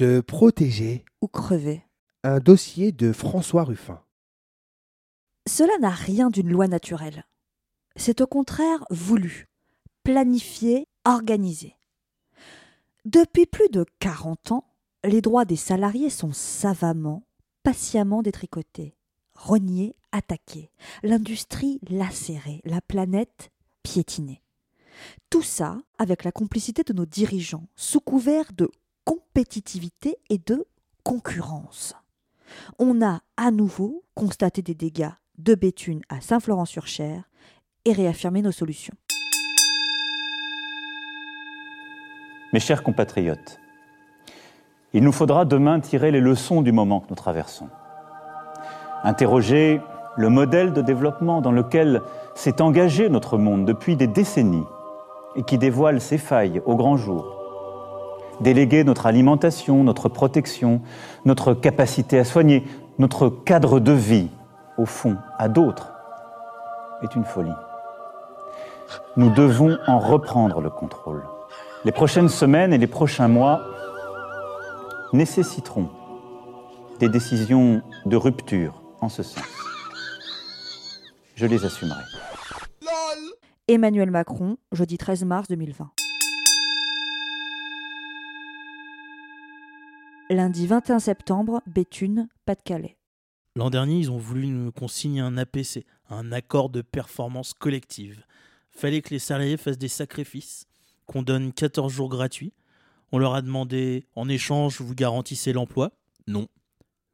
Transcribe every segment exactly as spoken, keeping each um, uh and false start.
Se protéger ou crever. Un dossier de François Ruffin. Cela n'a rien d'une loi naturelle. C'est au contraire voulu, planifié, organisé. Depuis plus de quarante ans, les droits des salariés sont savamment, patiemment détricotés, rognés, attaqués, l'industrie lacérée, la planète piétinée. Tout ça avec la complicité de nos dirigeants, sous couvert de compétitivité et de concurrence. On a à nouveau constaté des dégâts de Béthune à Saint-Florent-sur-Cher et réaffirmé nos solutions. Mes chers compatriotes, il nous faudra demain tirer les leçons du moment que nous traversons. Interroger le modèle de développement dans lequel s'est engagé notre monde depuis des décennies et qui dévoile ses failles au grand jour. Déléguer notre alimentation, notre protection, notre capacité à soigner, notre cadre de vie, au fond, à d'autres, est une folie. Nous devons en reprendre le contrôle. Les prochaines semaines et les prochains mois nécessiteront des décisions de rupture en ce sens. Je les assumerai. Lol. Emmanuel Macron, jeudi treize mars deux mille vingt. Lundi vingt et un septembre, Béthune, Pas-de-Calais. L'an dernier, ils ont voulu qu'on signe un A P C, un accord de performance collective. Fallait que les salariés fassent des sacrifices, qu'on donne quatorze jours gratuits. On leur a demandé, en échange, vous garantissez l'emploi ? Non.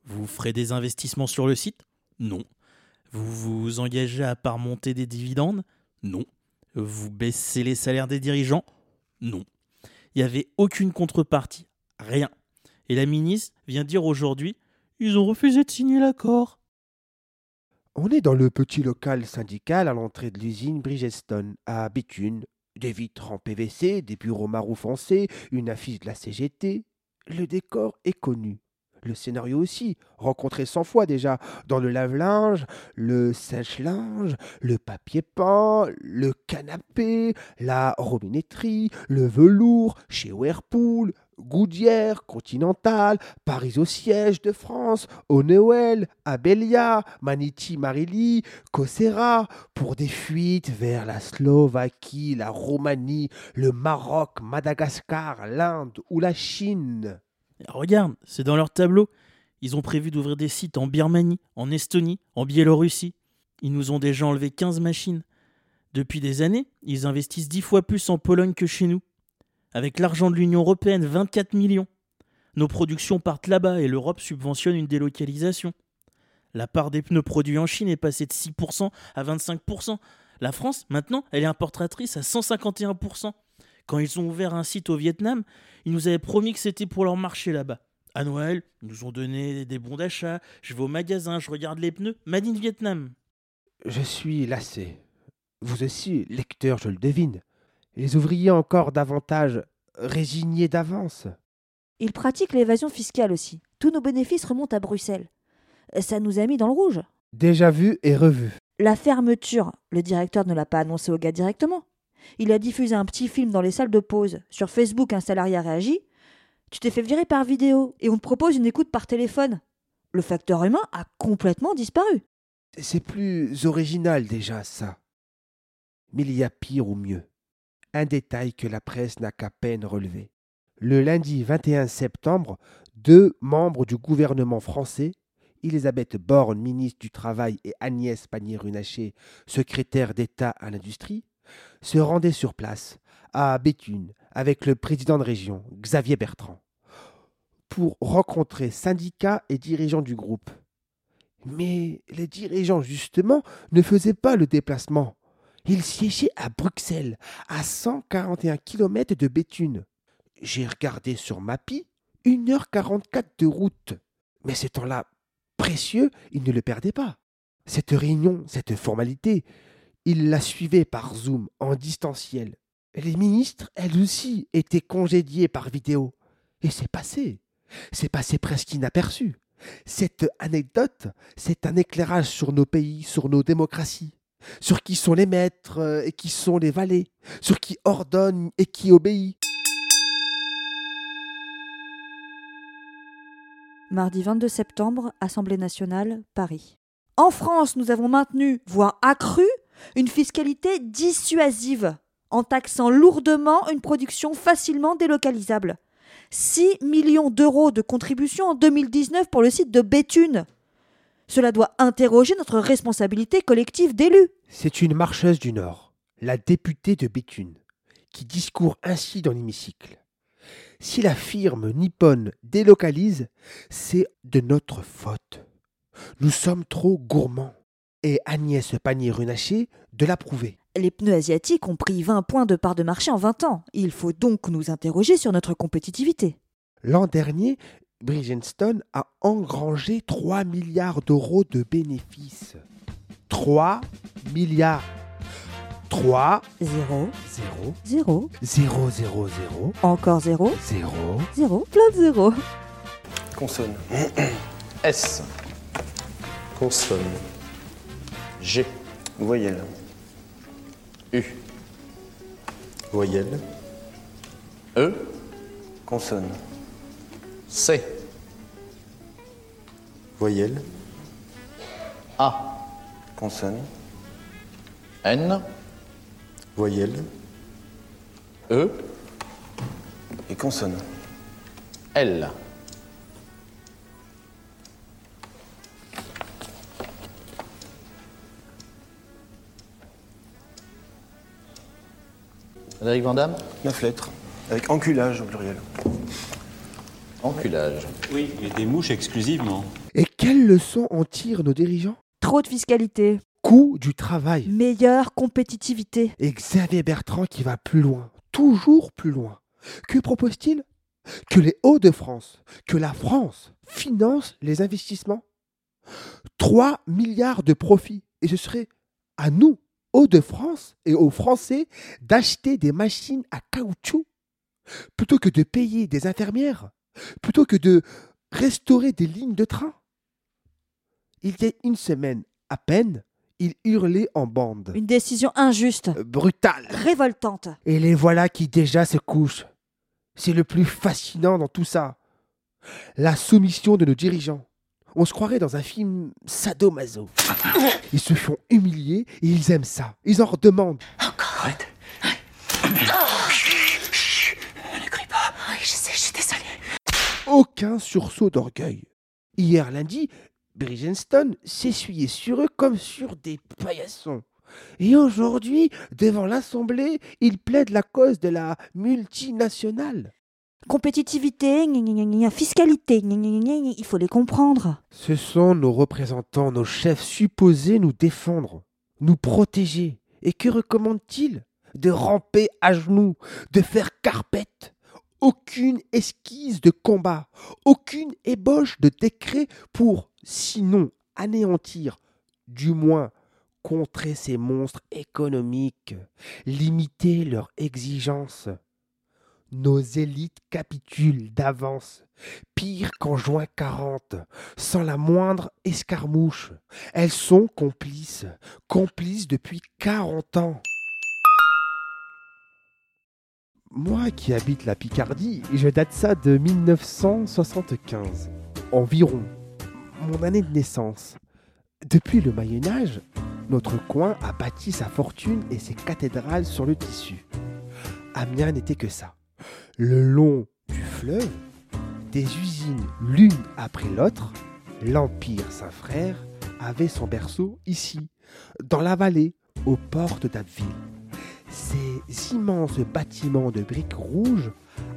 Vous ferez des investissements sur le site ? Non. Vous vous engagez à part monter des dividendes ? Non. Vous baissez les salaires des dirigeants ? Non. Il n'y avait aucune contrepartie, rien. Et la ministre vient dire aujourd'hui, ils ont refusé de signer l'accord. On est dans le petit local syndical à l'entrée de l'usine Bridgestone, à Béthune. Des vitres en P V C, des bureaux marron foncé, une affiche de la C G T. Le décor est connu. Le scénario aussi, rencontré cent fois déjà, dans le lave-linge, le sèche-linge, le papier peint, le canapé, la robinetterie, le velours, chez Whirlpool, Goodyear, Continental, Paris au siège de France, au Noël, à Bélia, Maniti, Marili, Cocera, pour des fuites vers la Slovaquie, la Roumanie, le Maroc, Madagascar, l'Inde ou la Chine. Regarde, c'est dans leur tableau. Ils ont prévu d'ouvrir des sites en Birmanie, en Estonie, en Biélorussie. Ils nous ont déjà enlevé quinze machines. Depuis des années, ils investissent dix fois plus en Pologne que chez nous. Avec l'argent de l'Union européenne, vingt-quatre millions. Nos productions partent là-bas et l'Europe subventionne une délocalisation. La part des pneus produits en Chine est passée de six pour cent à vingt-cinq pour cent. La France, maintenant, elle est importatrice à cent cinquante et un pour cent. Quand ils ont ouvert un site au Vietnam, ils nous avaient promis que c'était pour leur marché là-bas. À Noël, ils nous ont donné des bons d'achat. Je vais au magasin, je regarde les pneus. Made in Vietnam. Je suis lassé. Vous aussi, lecteur, je le devine. Les ouvriers encore davantage résignés d'avance. Ils pratiquent l'évasion fiscale aussi. Tous nos bénéfices remontent à Bruxelles. Ça nous a mis dans le rouge. Déjà vu et revu. La fermeture, le directeur ne l'a pas annoncé au gars directement. Il a diffusé un petit film dans les salles de pause. Sur Facebook, un salarié a réagi. « Tu t'es fait virer par vidéo et on te propose une écoute par téléphone. » Le facteur humain a complètement disparu. C'est plus original déjà, ça. Mais il y a pire ou mieux. Un détail que la presse n'a qu'à peine relevé. Le lundi vingt et un septembre, deux membres du gouvernement français, Elisabeth Borne, ministre du Travail, et Agnès Pannier-Runacher, secrétaire d'État à l'Industrie, se rendaient sur place, à Béthune, avec le président de région, Xavier Bertrand, pour rencontrer syndicats et dirigeants du groupe. Mais les dirigeants, justement, ne faisaient pas le déplacement. Ils siégeaient à Bruxelles, à cent quarante et un kilomètres de Béthune. J'ai regardé sur Mappy, une heure quarante-quatre de route. Mais ce temps-là précieux, ils ne le perdaient pas. Cette réunion, cette formalité, ils la suivaient par Zoom, en distanciel. Les ministres, elles aussi, étaient congédiées par vidéo. Et c'est passé. C'est passé presque inaperçu. Cette anecdote, c'est un éclairage sur nos pays, sur nos démocraties, sur qui sont les maîtres et qui sont les valets, sur qui ordonne et qui obéit. Mardi vingt-deux septembre, Assemblée nationale, Paris. En France, nous avons maintenu, voire accru, une fiscalité dissuasive en taxant lourdement une production facilement délocalisable. six millions d'euros de contributions en deux mille dix-neuf pour le site de Béthune. Cela doit interroger notre responsabilité collective d'élus. C'est une marcheuse du Nord, la députée de Béthune, qui discourt ainsi dans l'hémicycle. Si la firme nippone délocalise, c'est de notre faute. Nous sommes trop gourmands. Et Agnès Pannier-Runacher de l'approuver. Les pneus asiatiques ont pris vingt points de part de marché en vingt ans. Il faut donc nous interroger sur notre compétitivité. L'an dernier, Bridgestone a engrangé trois milliards d'euros de bénéfices. trois milliards. trois, zéro, zéro, zéro, zéro, zéro, encore zéro, zéro, zéro, plein de zéro. Consonne. S. Consonne. G. Voyelle. U. Voyelle. E. Consonne. C. Voyelle. A. Consonne. N. Voyelle. E. Et consonne. L. Frédéric Vandame ? neuf lettres, avec enculage au pluriel. Enculage. Oui, et des mouches exclusivement. Et quelles leçons en tirent nos dirigeants ? Trop de fiscalité. Coût du travail. Meilleure compétitivité. Et Xavier Bertrand qui va plus loin, toujours plus loin. Que propose-t-il ? Que les Hauts-de-France, que la France finance les investissements. trois milliards de profits. Et ce serait à nous, Hauts-de-France et aux Français, d'acheter des machines à caoutchouc plutôt que de payer des infirmières, plutôt que de restaurer des lignes de train. Il y a une semaine à peine, ils hurlaient en bande. Une décision injuste. Brutale. Révoltante. Et les voilà qui déjà se couchent. C'est le plus fascinant dans tout ça. La soumission de nos dirigeants. On se croirait dans un film sadomaso. Ils se font humilier et ils aiment ça. Ils en redemandent. Encore. Arrête. Ne crie pas. Oui, je sais, je suis désolée. Aucun sursaut d'orgueil. Hier lundi, Bridgestone s'essuyait sur eux comme sur des paillassons. Et aujourd'hui, devant l'Assemblée, ils plaident la cause de la multinationale. Compétitivité, gna gna gna, fiscalité, gna gna gna, il faut les comprendre. Ce sont nos représentants, nos chefs supposés nous défendre, nous protéger. Et que recommandent-ils ? De ramper à genoux, de faire carpette. Aucune esquisse de combat, aucune ébauche de décret pour, sinon, anéantir, du moins, contrer ces monstres économiques, limiter leurs exigences. Nos élites capitulent d'avance, pire qu'en juin quarante, sans la moindre escarmouche. Elles sont complices, complices depuis quarante ans. Moi qui habite la Picardie, je date ça de dix-neuf cent soixante-quinze, environ, mon année de naissance. Depuis le Moyen Âge, notre coin a bâti sa fortune et ses cathédrales sur le tissu. Amiens n'était que ça. Le long du fleuve, des usines l'une après l'autre, l'Empire Saint-Frère avait son berceau ici, dans la vallée, aux portes d'Abbeville. Ces immenses bâtiments de briques rouges,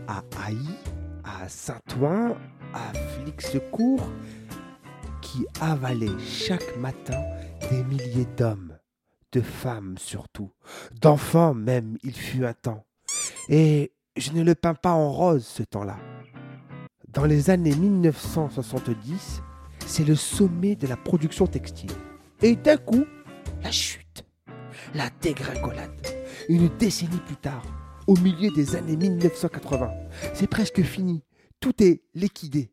à Haï, à Saint-Ouen, à Flixecourt, qui avalaient chaque matin des milliers d'hommes, de femmes surtout, d'enfants même, il fut un temps. Et je ne le peins pas en rose ce temps-là. Dans les années dix-neuf cent soixante-dix, c'est le sommet de la production textile. Et d'un coup, la chute, la dégringolade. Une décennie plus tard, au milieu des années dix-neuf cent quatre-vingts, c'est presque fini. Tout est liquidé.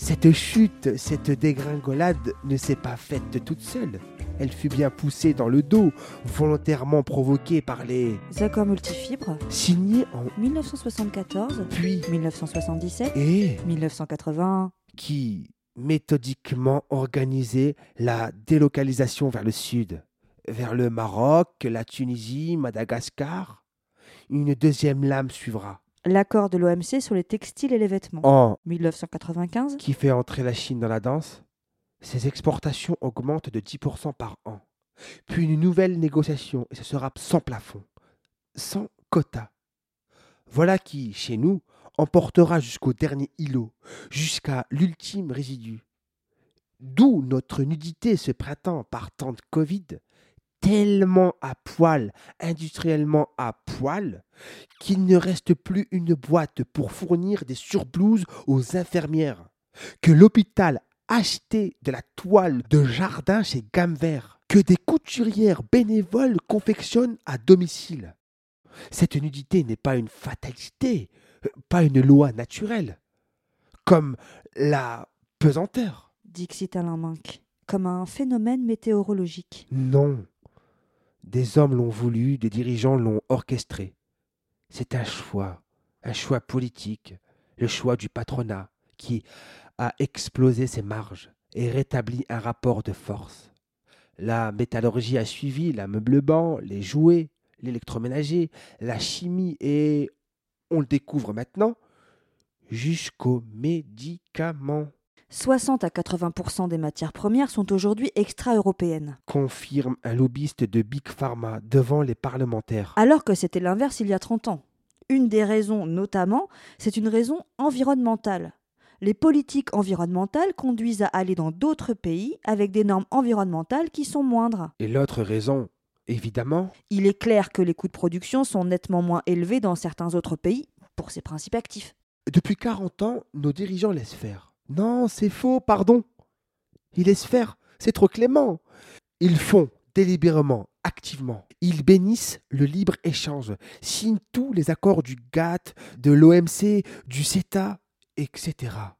Cette chute, cette dégringolade ne s'est pas faite toute seule. Elle fut bien poussée dans le dos, volontairement provoquée par les accords multifibres, signés en mille neuf cent soixante-quatorze, puis mille neuf cent soixante-dix-sept et mille neuf cent quatre-vingt-un, qui méthodiquement organisaient la délocalisation vers le sud, vers le Maroc, la Tunisie, Madagascar. Une deuxième lame suivra. L'accord de l'O M C sur les textiles et les vêtements en mille neuf cent quatre-vingt-quinze, qui fait entrer la Chine dans la danse. Ses exportations augmentent de dix pour cent par an. Puis une nouvelle négociation, et ce sera sans plafond, sans quota. Voilà qui, chez nous, emportera jusqu'au dernier îlot, jusqu'à l'ultime résidu. D'où notre nudité ce printemps par temps de Covid, tellement à poil, industriellement à poil, qu'il ne reste plus une boîte pour fournir des surblouses aux infirmières, que l'hôpital acheter de la toile de jardin chez Gamme Vert, que des couturières bénévoles confectionnent à domicile. Cette nudité n'est pas une fatalité, pas une loi naturelle, comme la pesanteur. Dixit Alain Minc, comme un phénomène météorologique. Non, des hommes l'ont voulu, des dirigeants l'ont orchestré. C'est un choix, un choix politique, le choix du patronat qui a explosé ses marges et rétabli un rapport de force. La métallurgie a suivi, l'ameublement, les jouets, l'électroménager, la chimie et, on le découvre maintenant, jusqu'aux médicaments. soixante à quatre-vingts pour cent des matières premières sont aujourd'hui extra-européennes, confirme un lobbyiste de Big Pharma devant les parlementaires. Alors que c'était l'inverse il y a trente ans. Une des raisons, notamment, c'est une raison environnementale. Les politiques environnementales conduisent à aller dans d'autres pays avec des normes environnementales qui sont moindres. Et l'autre raison, évidemment. Il est clair que les coûts de production sont nettement moins élevés dans certains autres pays pour ces principes actifs. Depuis quarante ans, nos dirigeants laissent faire. Non, c'est faux, pardon. Ils laissent faire, c'est trop clément. Ils font délibérément, activement. Ils bénissent le libre-échange, signent tous les accords du GATT, de l'O M C, du CETA, et cetera.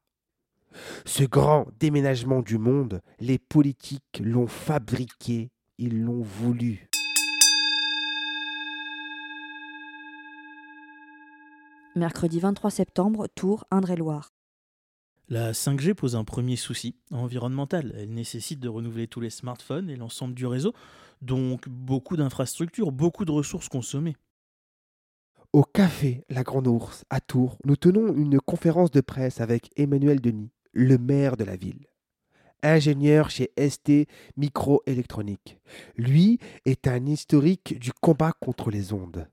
Ce grand déménagement du monde, les politiques l'ont fabriqué, ils l'ont voulu. Mercredi vingt-trois septembre, Tours, Indre-et-Loire. La cinq G pose un premier souci environnemental. Elle nécessite de renouveler tous les smartphones et l'ensemble du réseau, donc beaucoup d'infrastructures, beaucoup de ressources consommées. Au café La Grande Ourse, à Tours, nous tenons une conférence de presse avec Emmanuel Denis, le maire de la ville. Ingénieur chez S T Microélectronique. Lui est un historique du combat contre les ondes.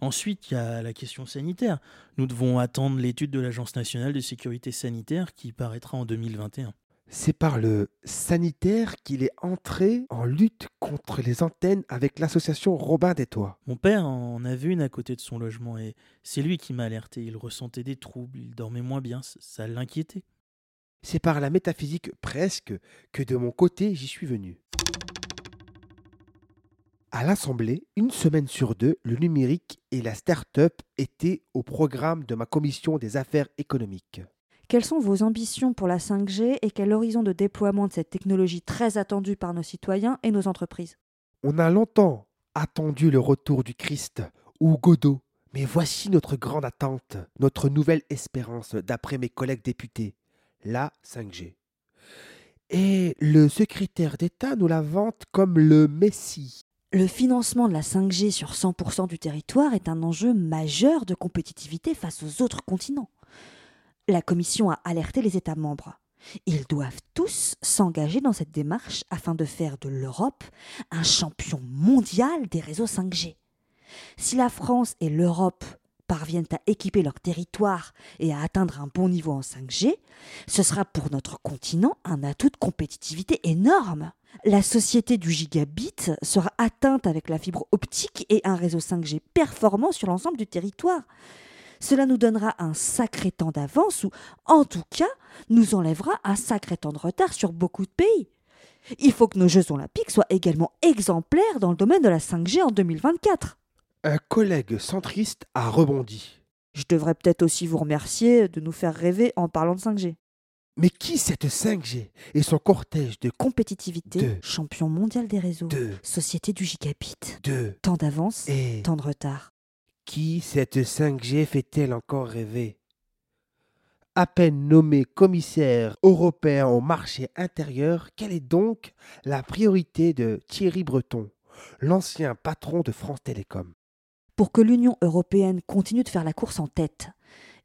Ensuite, il y a la question sanitaire. Nous devons attendre l'étude de l'Agence nationale de sécurité sanitaire qui paraîtra en deux mille vingt et un. C'est par le sanitaire qu'il est entré en lutte contre les antennes avec l'association Robin des Toits. Mon père en avait une à côté de son logement et c'est lui qui m'a alerté. Il ressentait des troubles, il dormait moins bien, ça l'inquiétait. C'est par la métaphysique presque que de mon côté j'y suis venu. À l'Assemblée, une semaine sur deux, le numérique et la start-up étaient au programme de ma commission des affaires économiques. Quelles sont vos ambitions pour la cinq G et quel horizon de déploiement de cette technologie très attendue par nos citoyens et nos entreprises ? On a longtemps attendu le retour du Christ ou Godot, mais voici notre grande attente, notre nouvelle espérance d'après mes collègues députés, la cinq G. Et le secrétaire d'État nous la vante comme le Messie. Le financement de la cinq G sur cent pour cent du territoire est un enjeu majeur de compétitivité face aux autres continents. La Commission a alerté les États membres. Ils doivent tous s'engager dans cette démarche afin de faire de l'Europe un champion mondial des réseaux cinq G. Si la France et l'Europe parviennent à équiper leur territoire et à atteindre un bon niveau en cinq G, ce sera pour notre continent un atout de compétitivité énorme. La société du gigabit sera atteinte avec la fibre optique et un réseau cinq G performant sur l'ensemble du territoire. Cela nous donnera un sacré temps d'avance ou, en tout cas, nous enlèvera un sacré temps de retard sur beaucoup de pays. Il faut que nos Jeux Olympiques soient également exemplaires dans le domaine de la cinq G en deux mille vingt-quatre. Un collègue centriste a rebondi. Je devrais peut-être aussi vous remercier de nous faire rêver en parlant de cinq G. Mais qui cette cinq G et son cortège de compétitivité, de, champion mondial des réseaux, de, société du gigabit, de, tant d'avance et tant de retard? Qui cette cinq G fait-elle encore rêver? À peine nommée commissaire européen au marché intérieur, quelle est donc la priorité de Thierry Breton, l'ancien patron de France Télécom? Pour que l'Union européenne continue de faire la course en tête,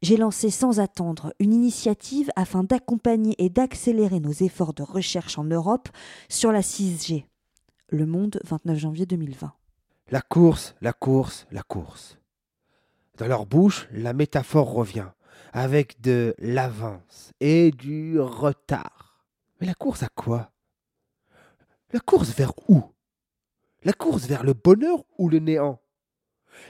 j'ai lancé sans attendre une initiative afin d'accompagner et d'accélérer nos efforts de recherche en Europe sur la six G. Le Monde, vingt-neuf janvier deux mille vingt. La course, la course, la course. Dans leur bouche, la métaphore revient, avec de l'avance et du retard. Mais la course à quoi? La course vers où? La course vers le bonheur ou le néant?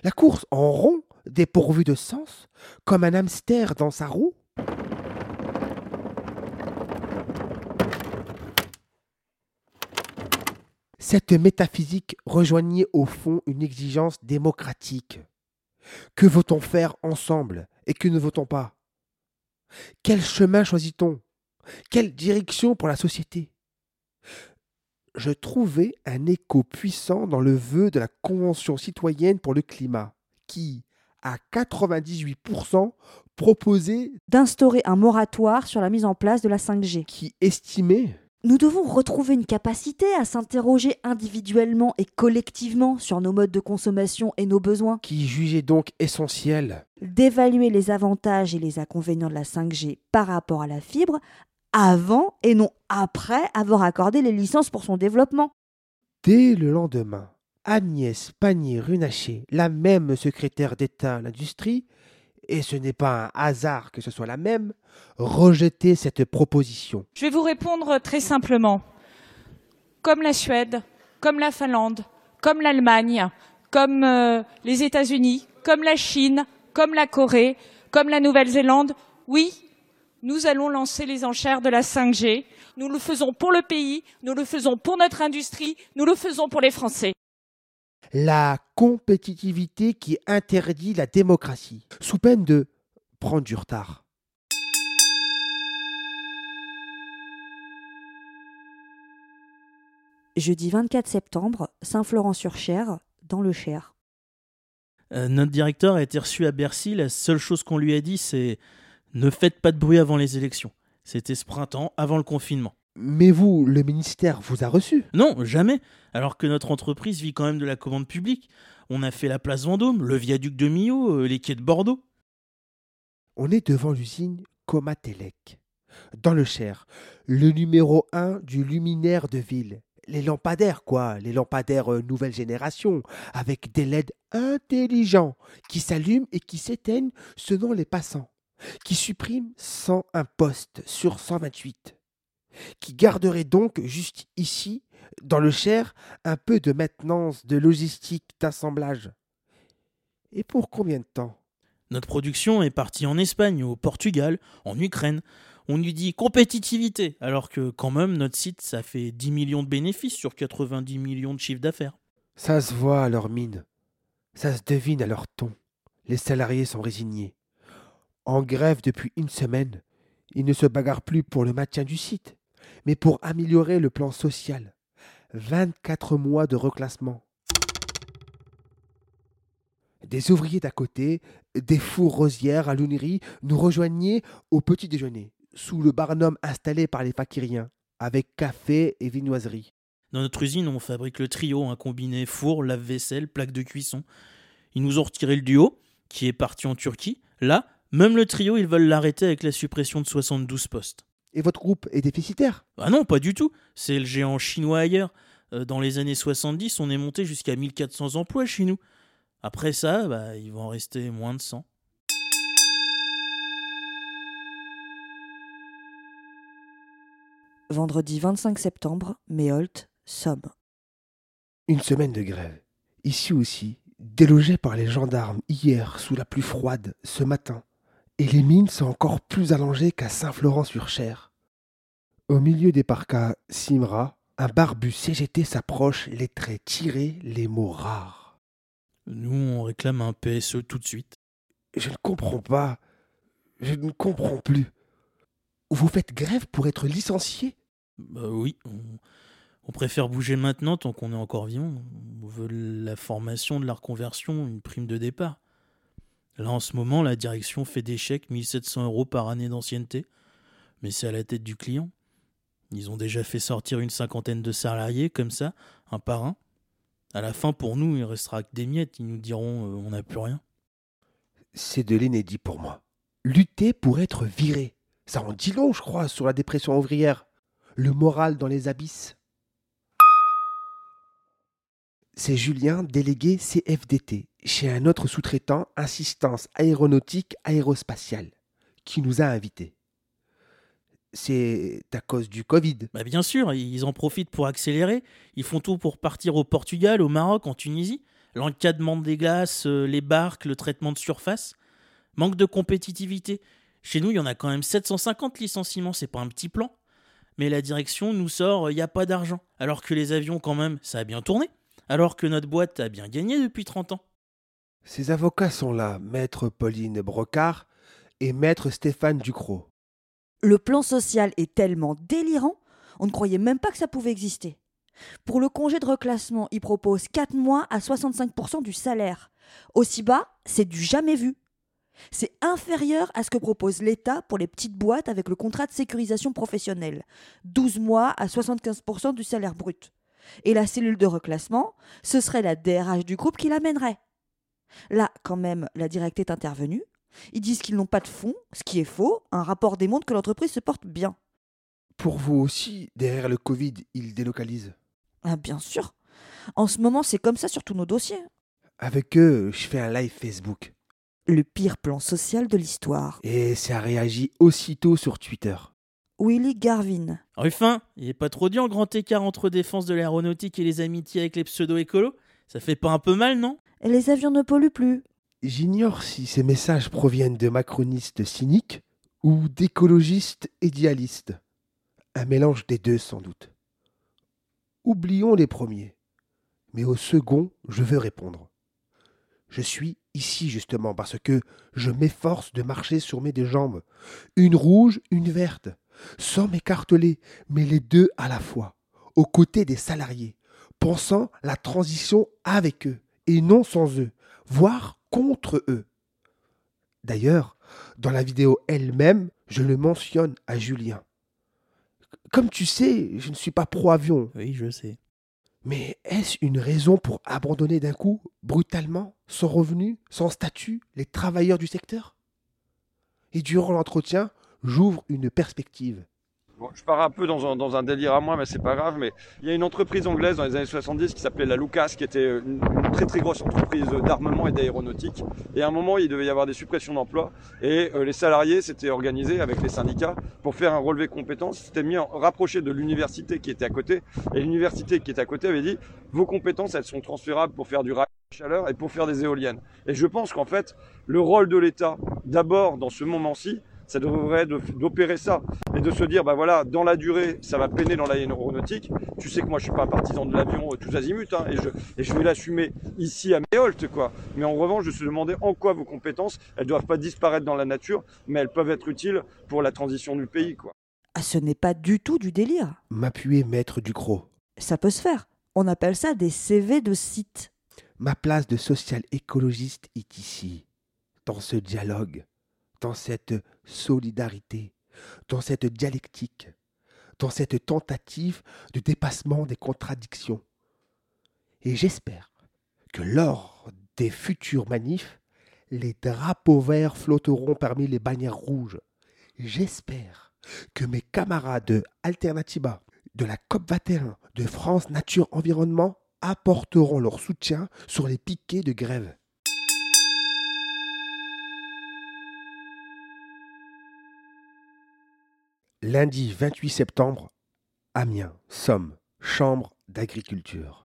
La course en rond, dépourvue de sens, comme un hamster dans sa roue? Cette métaphysique rejoignait au fond une exigence démocratique. Que veut-on faire ensemble et que ne veut-on pas? Quel chemin choisit-on? Quelle direction pour la société? Je trouvais un écho puissant dans le vœu de la Convention citoyenne pour le climat, qui, à quatre-vingt-dix-huit pour cent, proposait d'instaurer un moratoire sur la mise en place de la cinq G, qui estimait « Nous devons retrouver une capacité à s'interroger individuellement et collectivement sur nos modes de consommation et nos besoins. » Qui jugeait donc essentiel d'évaluer les avantages et les inconvénients de la cinq G par rapport à la fibre, avant et non après avoir accordé les licences pour son développement. Dès le lendemain, Agnès Pannier-Runacher, la même secrétaire d'État à l'industrie, et ce n'est pas un hasard que ce soit la même, rejetait cette proposition. Je vais vous répondre très simplement. Comme la Suède, comme la Finlande, comme l'Allemagne, comme euh, les États-Unis, comme la Chine, comme la Corée, comme la Nouvelle-Zélande, oui, nous allons lancer les enchères de la cinq G. Nous le faisons pour le pays, nous le faisons pour notre industrie, nous le faisons pour les Français. La compétitivité qui interdit la démocratie, sous peine de prendre du retard. Jeudi vingt-quatre septembre, Saint-Florent-sur-Cher, dans le Cher. Euh, notre directeur a été reçu à Bercy. La seule chose qu'on lui a dit, c'est... Ne faites pas de bruit avant les élections. C'était ce printemps, avant le confinement. Mais vous, le ministère vous a reçu? Non, jamais. Alors que notre entreprise vit quand même de la commande publique. On a fait la place Vendôme, le viaduc de Millau, les quais de Bordeaux. On est devant l'usine Comatelec, dans le Cher, le numéro un du luminaire de ville. Les lampadaires, quoi, les lampadaires nouvelle génération, avec des L E D intelligents qui s'allument et qui s'éteignent selon les passants. Qui supprime cent un postes sur cent vingt-huit, qui garderait donc juste ici, dans le Cher, un peu de maintenance, de logistique, d'assemblage. Et pour combien de temps? Notre production est partie en Espagne, au Portugal, en Ukraine. On lui dit compétitivité, alors que quand même notre site, ça fait dix millions de bénéfices sur quatre-vingt-dix millions de chiffre d'affaires. Ça se voit à leur mine, ça se devine à leur ton. Les salariés sont résignés. En grève depuis une semaine, ils ne se bagarrent plus pour le maintien du site, mais pour améliorer le plan social. vingt-quatre mois de reclassement. Des ouvriers d'à côté, des fours rosières à l'Unirie, nous rejoignaient au petit déjeuner, sous le barnum installé par les fakiriens, avec café et viennoiserie. Dans notre usine, on fabrique le trio, un combiné four, lave-vaisselle, plaque de cuisson. Ils nous ont retiré le duo, qui est parti en Turquie. Là, même le trio, ils veulent l'arrêter avec la suppression de soixante-douze postes. Et votre groupe est déficitaire? Ah non, pas du tout. C'est le géant chinois ailleurs. Dans les années soixante-dix, on est monté jusqu'à mille quatre cents emplois chez nous. Après ça, bah, il va en rester moins de cent. Vendredi vingt-cinq septembre, Méholt, Somme. Une semaine de grève. Ici aussi, délogés par les gendarmes hier sous la pluie froide, ce matin. Et les mines sont encore plus allongées qu'à Saint-Florent-sur-Cher. Au milieu des parkas Simra, un barbu C G T s'approche, les traits tirés, les mots rares. Nous, on réclame un P S E tout de suite. Je ne comprends pas. Je ne comprends plus. Vous faites grève pour être licencié ? Bah oui, on, on préfère bouger maintenant tant qu'on est encore vivant. On veut la formation, de la reconversion, une prime de départ. Là, en ce moment, la direction fait des chèques mille sept cents euros par année d'ancienneté. Mais c'est à la tête du client. Ils ont déjà fait sortir une cinquantaine de salariés, comme ça, un par un. À la fin, pour nous, il restera que des miettes. Ils nous diront euh, on n'a plus rien. C'est de l'inédit pour moi. Lutter pour être viré. Ça en dit long, je crois, sur la dépression ouvrière. Le moral dans les abysses. C'est Julien, délégué C F D T, chez un autre sous-traitant, assistance aéronautique aérospatiale, qui nous a invités. C'est à cause du Covid. Bah bien sûr, ils en profitent pour accélérer. Ils font tout pour partir au Portugal, au Maroc, en Tunisie. L'encadrement des glaces, les barques, le traitement de surface. Manque de compétitivité. Chez nous, il y en a quand même sept cent cinquante licenciements, c'est pas un petit plan. Mais la direction nous sort, il n'y a pas d'argent. Alors que les avions, quand même, ça a bien tourné. Alors que notre boîte a bien gagné depuis trente ans. Ces avocats sont là, maître Pauline Brocard et maître Stéphane Ducrot. Le plan social est tellement délirant, on ne croyait même pas que ça pouvait exister. Pour le congé de reclassement, ils proposent quatre mois à soixante-cinq pour cent du salaire. Aussi bas, c'est du jamais vu. C'est inférieur à ce que propose l'État pour les petites boîtes avec le contrat de sécurisation professionnelle. douze mois à soixante-quinze pour cent du salaire brut. Et la cellule de reclassement, ce serait la D R H du groupe qui l'amènerait. Là, quand même, la directe est intervenue. Ils disent qu'ils n'ont pas de fonds, ce qui est faux. Un rapport démontre que l'entreprise se porte bien. Pour vous aussi, derrière le Covid, ils délocalisent ? Ah, bien sûr. En ce moment, c'est comme ça sur tous nos dossiers. Avec eux, je fais un live Facebook. Le pire plan social de l'histoire. Et ça réagit aussitôt sur Twitter. Willy Garvin. Ruffin, il n'est pas trop dur, grand écart entre défense de l'aéronautique et les amitiés avec les pseudo-écolos ? Ça fait pas un peu mal, non ? Et les avions ne polluent plus. J'ignore si ces messages proviennent de macronistes cyniques ou d'écologistes idéalistes. Un mélange des deux, sans doute. Oublions les premiers. Mais au second, je veux répondre. Je suis ici, justement, parce que je m'efforce de marcher sur mes deux jambes. Une rouge, une verte. Sans m'écarteler, mais les deux à la fois. Aux côtés des salariés. Pensant la transition avec eux, et non sans eux. Voire contre eux. D'ailleurs, dans la vidéo elle-même, je le mentionne à Julien. Comme tu sais, je ne suis pas pro-avion. Oui, je sais. Mais est-ce une raison pour abandonner d'un coup, brutalement, sans revenu, sans statut, les travailleurs du secteur ? Et durant l'entretien, j'ouvre une perspective. Bon, je pars un peu dans un, dans un délire à moi, mais c'est pas grave. Mais il y a une entreprise anglaise dans les années soixante-dix qui s'appelait la Lucas, qui était une, une très très grosse entreprise d'armement et d'aéronautique. Et à un moment, il devait y avoir des suppressions d'emplois. Et euh, les salariés s'étaient organisés avec les syndicats pour faire un relevé compétences. Ils s'étaient mis en, rapprochés de l'université qui était à côté. Et l'université qui était à côté avait dit « Vos compétences, elles sont transférables pour faire du rail de chaleur et pour faire des éoliennes. » Et je pense qu'en fait, le rôle de l'État, d'abord dans ce moment-ci, ça devrait de, d'opérer ça et de se dire, bah voilà, dans la durée, ça va peiner dans l'aéronautique. Tu sais que moi, je suis pas un partisan de l'avion tous azimuts, hein, et je et je vais l'assumer ici à Méholt, quoi. Mais en revanche, je me suis demandé en quoi vos compétences, elles doivent pas disparaître dans la nature, mais elles peuvent être utiles pour la transition du pays, quoi. Ah, ce n'est pas du tout du délire. M'appuyer, maître Ducrot. Ça peut se faire. On appelle ça des C V de site. Ma place de social écologiste est ici, dans ce dialogue. Dans cette solidarité, dans cette dialectique, dans cette tentative de dépassement des contradictions. Et j'espère que lors des futurs manifs, les drapeaux verts flotteront parmi les bannières rouges. J'espère que mes camarades de Alternativa, de la C O P vingt et un, de France Nature Environnement apporteront leur soutien sur les piquets de grève. Lundi vingt-huit septembre, Amiens, Somme, Chambre d'agriculture.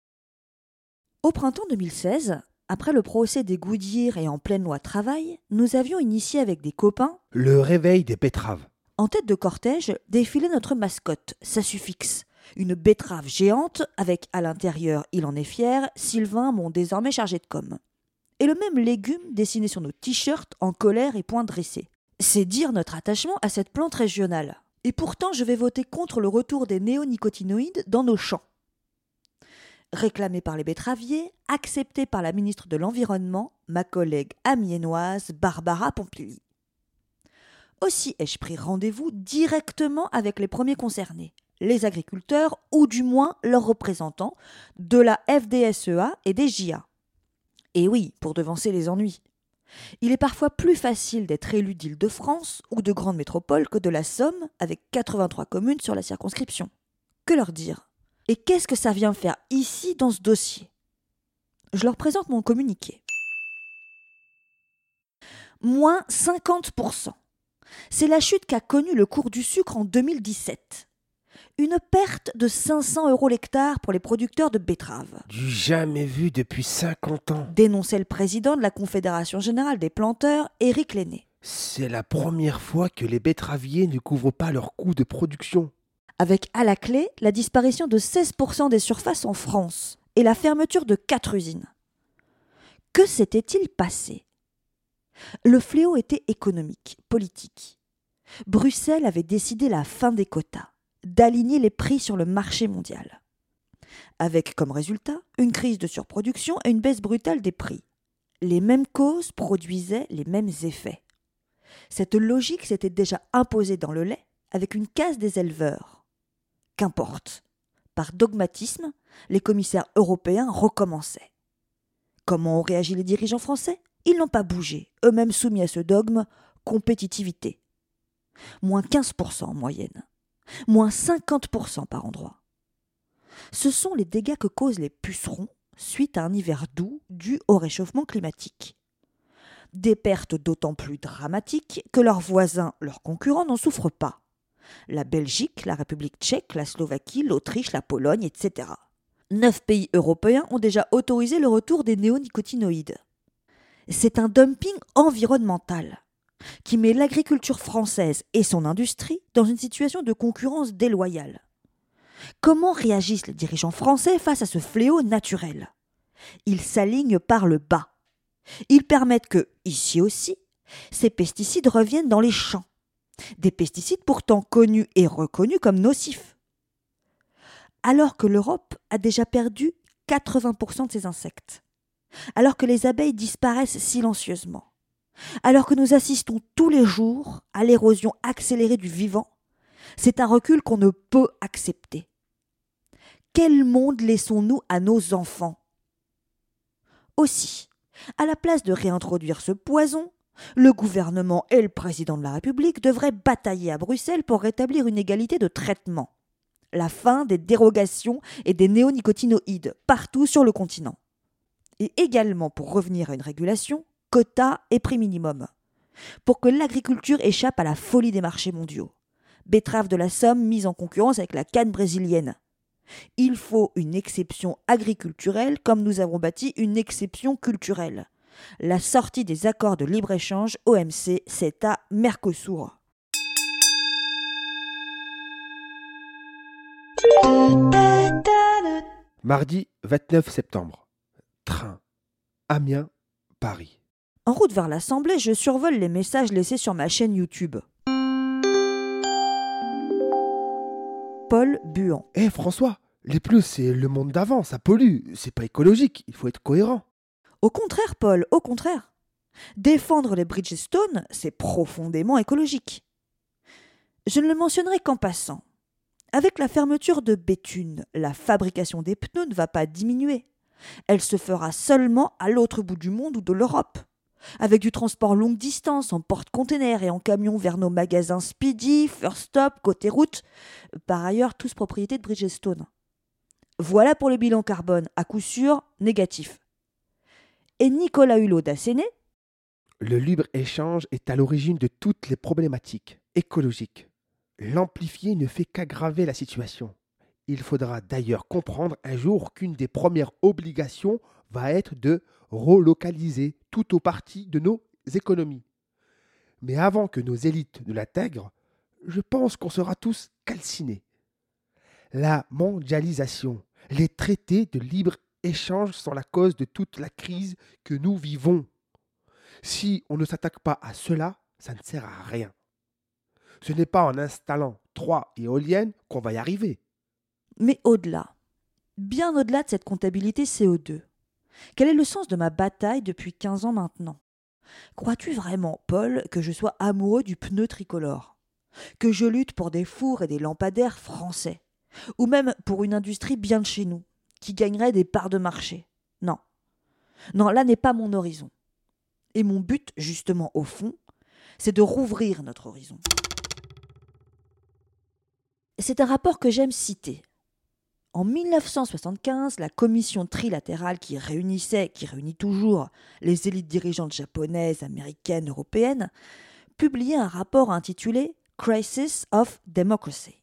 Au printemps deux mille seize, après le procès des Goodyear et en pleine loi travail, nous avions initié avec des copains le réveil des betteraves. En tête de cortège, défilait notre mascotte, sa suffixe. Une betterave géante avec à l'intérieur, il en est fier, Sylvain, mon désormais chargé de com. Et le même légume dessiné sur nos t-shirts en colère et poings dressés. C'est dire notre attachement à cette plante régionale. Et pourtant, je vais voter contre le retour des néonicotinoïdes dans nos champs. Réclamé par les betteraviers, accepté par la ministre de l'Environnement, ma collègue amiénoise Barbara Pompili. Aussi ai-je pris rendez-vous directement avec les premiers concernés, les agriculteurs ou du moins leurs représentants de la F D S E A et des J A. Et oui, pour devancer les ennuis. Il est parfois plus facile d'être élu d'Île-de-France ou de grande métropole que de la Somme, avec quatre-vingt-trois communes sur la circonscription. Que leur dire ? Et qu'est-ce que ça vient faire ici dans ce dossier ? Je leur présente mon communiqué. Moins cinquante pour cent. C'est la chute qu'a connue le cours du sucre en deux mille dix-sept. Une perte de cinq cents euros l'hectare pour les producteurs de betteraves. Du jamais vu depuis cinquante ans, dénonçait le président de la Confédération Générale des Planteurs, Éric Lenné. C'est la première fois que les betteraviers ne couvrent pas leurs coûts de production. Avec à la clé la disparition de seize pour cent des surfaces en France et la fermeture de quatre usines. Que s'était-il passé ? Le fléau était économique, politique. Bruxelles avait décidé la fin des quotas, d'aligner les prix sur le marché mondial. Avec comme résultat une crise de surproduction et une baisse brutale des prix. Les mêmes causes produisaient les mêmes effets. Cette logique s'était déjà imposée dans le lait avec une casse des éleveurs. Qu'importe, par dogmatisme, les commissaires européens recommençaient. Comment ont réagi les dirigeants français ? Ils n'ont pas bougé, eux-mêmes soumis à ce dogme « compétitivité ». Moins quinze pour cent en moyenne, moins cinquante pour cent par endroit. Ce sont les dégâts que causent les pucerons suite à un hiver doux dû au réchauffement climatique. Des pertes d'autant plus dramatiques que leurs voisins, leurs concurrents, n'en souffrent pas. La Belgique, la République tchèque, la Slovaquie, l'Autriche, la Pologne, et cetera. Neuf pays européens ont déjà autorisé le retour des néonicotinoïdes. C'est un dumping environnemental qui met l'agriculture française et son industrie dans une situation de concurrence déloyale. Comment réagissent les dirigeants français face à ce fléau naturel ? Ils s'alignent par le bas. Ils permettent que, ici aussi, ces pesticides reviennent dans les champs. Des pesticides pourtant connus et reconnus comme nocifs. Alors que l'Europe a déjà perdu quatre-vingts pour cent de ses insectes. Alors que les abeilles disparaissent silencieusement, alors que nous assistons tous les jours à l'érosion accélérée du vivant, c'est un recul qu'on ne peut accepter. Quel monde laissons-nous à nos enfants ? Aussi, à la place de réintroduire ce poison, le gouvernement et le président de la République devraient batailler à Bruxelles pour rétablir une égalité de traitement. La fin des dérogations et des néonicotinoïdes partout sur le continent. Et également pour revenir à une régulation, quotas et prix minimum, pour que l'agriculture échappe à la folie des marchés mondiaux. Betterave de la Somme mise en concurrence avec la canne brésilienne. Il faut une exception agriculturelle comme nous avons bâti une exception culturelle. La sortie des accords de libre-échange O M C, CETA, Mercosur. Mardi vingt-neuf septembre. Train, Amiens, Paris. En route vers l'Assemblée, je survole les messages laissés sur ma chaîne YouTube. Paul Buan. Eh hey François, les plus c'est le monde d'avant, ça pollue, c'est pas écologique, il faut être cohérent. Au contraire Paul, au contraire. Défendre les Bridgestone, c'est profondément écologique. Je ne le mentionnerai qu'en passant. Avec la fermeture de Béthune, la fabrication des pneus ne va pas diminuer. Elle se fera seulement à l'autre bout du monde ou de l'Europe, avec du transport longue distance en porte-containers et en camion vers nos magasins Speedy, First Stop, Côté Route, par ailleurs tous propriétés de Bridgestone. Voilà pour le bilan carbone, à coup sûr, négatif. Et Nicolas Hulot d'Asséné ? Le libre-échange est à l'origine de toutes les problématiques écologiques. L'amplifier ne fait qu'aggraver la situation. Il faudra d'ailleurs comprendre un jour qu'une des premières obligations va être de relocaliser tout ou partie de nos économies. Mais avant que nos élites ne l'intègrent, je pense qu'on sera tous calcinés. La mondialisation, les traités de libre-échange sont la cause de toute la crise que nous vivons. Si on ne s'attaque pas à cela, ça ne sert à rien. Ce n'est pas en installant trois éoliennes qu'on va y arriver. Mais au-delà, bien au-delà de cette comptabilité C O deux, quel est le sens de ma bataille depuis quinze ans maintenant ? Crois-tu vraiment, Paul, que je sois amoureux du pneu tricolore ? Que je lutte pour des fours et des lampadaires français ? Ou même pour une industrie bien de chez nous, qui gagnerait des parts de marché ? Non. Non, là n'est pas mon horizon. Et mon but, justement, au fond, c'est de rouvrir notre horizon. C'est un rapport que j'aime citer. En dix-neuf cent soixante-quinze, la commission trilatérale qui réunissait, qui réunit toujours, les élites dirigeantes japonaises, américaines, européennes, publiait un rapport intitulé « Crisis of Democracy »,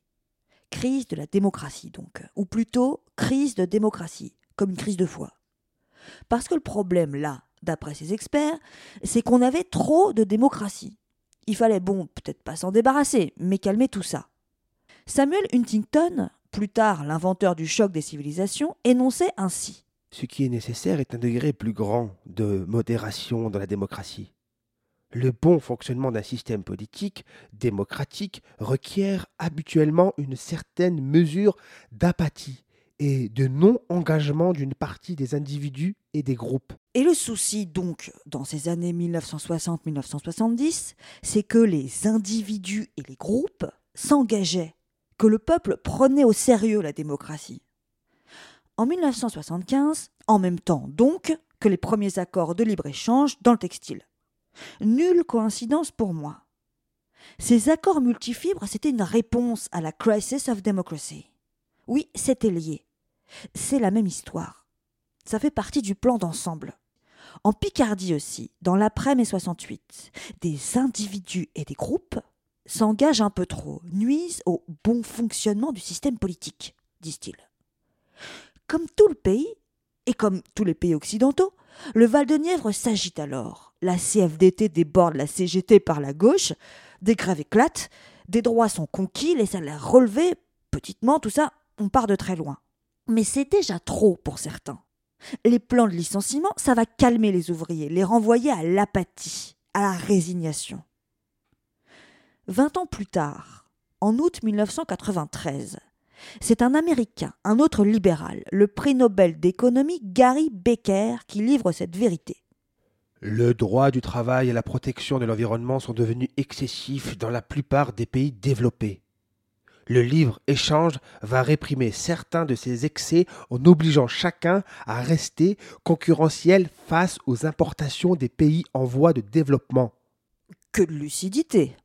crise de la démocratie donc, ou plutôt crise de démocratie, comme une crise de foi. Parce que le problème là, d'après ces experts, c'est qu'on avait trop de démocratie. Il fallait, bon, peut-être pas s'en débarrasser, mais calmer tout ça. Samuel Huntington, plus tard l'inventeur du choc des civilisations, énonçait ainsi. Ce qui est nécessaire est un degré plus grand de modération dans la démocratie. Le bon fonctionnement d'un système politique démocratique requiert habituellement une certaine mesure d'apathie et de non-engagement d'une partie des individus et des groupes. Et le souci donc, dans ces années dix-neuf cent soixante à dix-neuf cent soixante-dix, c'est que les individus et les groupes s'engageaient, que le peuple prenait au sérieux la démocratie. En dix-neuf cent soixante-quinze, en même temps donc que les premiers accords de libre-échange dans le textile. Nulle coïncidence pour moi. Ces accords multifibres, c'était une réponse à la crisis of democracy. Oui, c'était lié. C'est la même histoire. Ça fait partie du plan d'ensemble. En Picardie aussi, dans l'après-mai soixante-huit, des individus et des groupes s'engagent un peu trop, nuisent au bon fonctionnement du système politique, disent-ils. Comme tout le pays, et comme tous les pays occidentaux, le Val-de-Nièvre s'agite alors. La C F D T déborde la C G T par la gauche, des grèves éclatent, des droits sont conquis, les salaires relevés, petitement, tout ça, on part de très loin. Mais c'est déjà trop pour certains. Les plans de licenciement, ça va calmer les ouvriers, les renvoyer à l'apathie, à la résignation. Vingt ans plus tard, en août dix-neuf cent quatre-vingt-treize, c'est un Américain, un autre libéral, le prix Nobel d'économie Gary Becker, qui livre cette vérité. Le droit du travail et la protection de l'environnement sont devenus excessifs dans la plupart des pays développés. Le libre-échange va réprimer certains de ces excès en obligeant chacun à rester concurrentiel face aux importations des pays en voie de développement. Que de lucidité!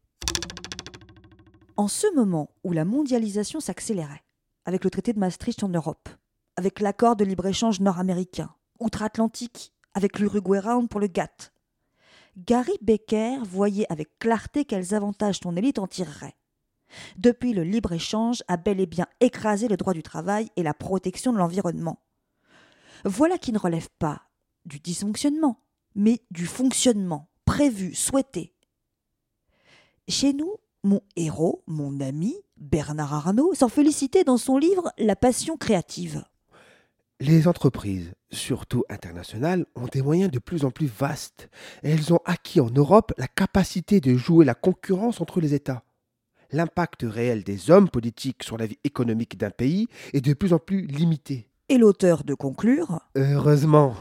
En ce moment où la mondialisation s'accélérait, avec le traité de Maastricht en Europe, avec l'accord de libre-échange nord-américain, outre-Atlantique, avec l'Uruguay Round pour le G A T T, Gary Becker voyait avec clarté quels avantages son élite en tirerait. Depuis, le libre-échange a bel et bien écrasé le droit du travail et la protection de l'environnement. Voilà qui ne relève pas du dysfonctionnement, mais du fonctionnement prévu, souhaité. Chez nous, mon héros, mon ami, Bernard Arnault, s'en félicitait dans son livre « La passion créative ». Les entreprises, surtout internationales, ont des moyens de plus en plus vastes. Elles ont acquis en Europe la capacité de jouer la concurrence entre les États. L'impact réel des hommes politiques sur la vie économique d'un pays est de plus en plus limité. Et l'auteur de conclure, heureusement,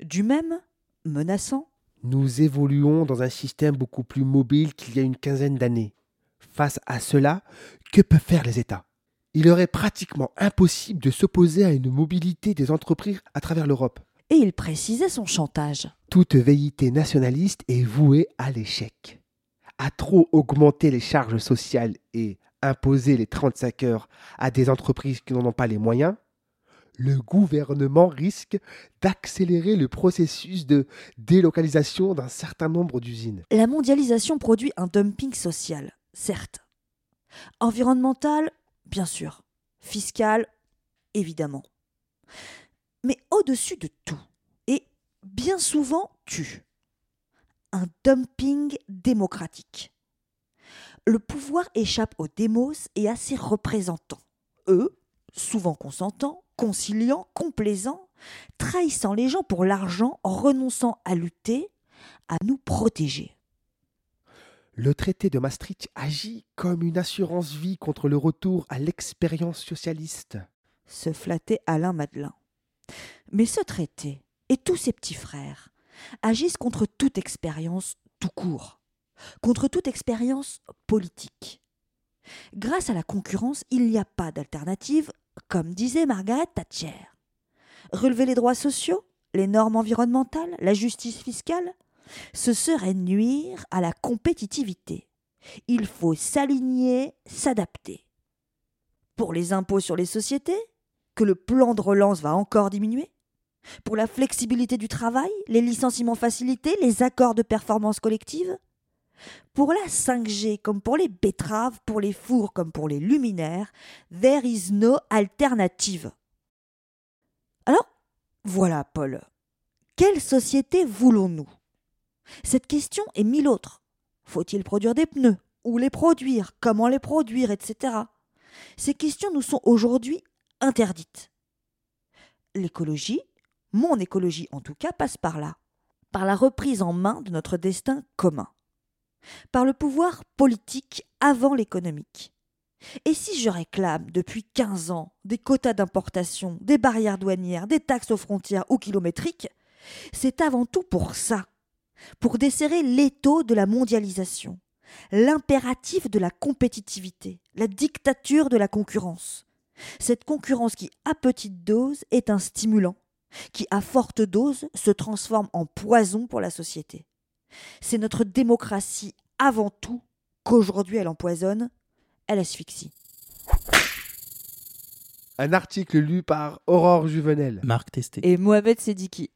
du même, menaçant, nous évoluons dans un système beaucoup plus mobile qu'il y a une quinzaine d'années. Face à cela, que peuvent faire les États ? Il aurait pratiquement impossible de s'opposer à une mobilité des entreprises à travers l'Europe. Et il précisait son chantage. Toute velléité nationaliste est vouée à l'échec. À trop augmenter les charges sociales et imposer les trente-cinq heures à des entreprises qui n'en ont pas les moyens, le gouvernement risque d'accélérer le processus de délocalisation d'un certain nombre d'usines. La mondialisation produit un dumping social, certes. Environnemental, bien sûr. Fiscal, évidemment. Mais au-dessus de tout, et bien souvent tue, un dumping démocratique. Le pouvoir échappe aux démos et à ses représentants. Eux, souvent consentants, conciliants, complaisants, trahissant les gens pour l'argent en renonçant à lutter, à nous protéger. Le traité de Maastricht agit comme une assurance-vie contre le retour à l'expérience socialiste. Se flattait Alain Madelin. Mais ce traité et tous ses petits frères agissent contre toute expérience tout court, contre toute expérience politique. Grâce à la concurrence, il n'y a pas d'alternative, comme disait Margaret Thatcher. Relever les droits sociaux, les normes environnementales, la justice fiscale, ce serait nuire à la compétitivité. Il faut s'aligner, s'adapter. Pour les impôts sur les sociétés, que le plan de relance va encore diminuer. Pour la flexibilité du travail, les licenciements facilités, les accords de performance collective. Pour la cinq G comme pour les betteraves, pour les fours comme pour les luminaires, there is no alternative. Alors, voilà Paul. Quelle société voulons-nous ? Cette question et mille autres. Faut-il produire des pneus ? Où les produire ? Comment les produire ? et cetera. Ces questions nous sont aujourd'hui interdites. L'écologie, mon écologie en tout cas, passe par là. Par la reprise en main de notre destin commun. Par le pouvoir politique avant l'économique. Et si je réclame depuis quinze ans des quotas d'importation, des barrières douanières, des taxes aux frontières ou kilométriques, c'est avant tout pour ça. Pour desserrer l'étau de la mondialisation, l'impératif de la compétitivité, la dictature de la concurrence. Cette concurrence qui, à petite dose, est un stimulant, qui, à forte dose, se transforme en poison pour la société. C'est notre démocratie avant tout qu'aujourd'hui elle empoisonne, elle asphyxie. Un article lu par Aurore Juvenel, Marc Testé et Mohamed Sediki.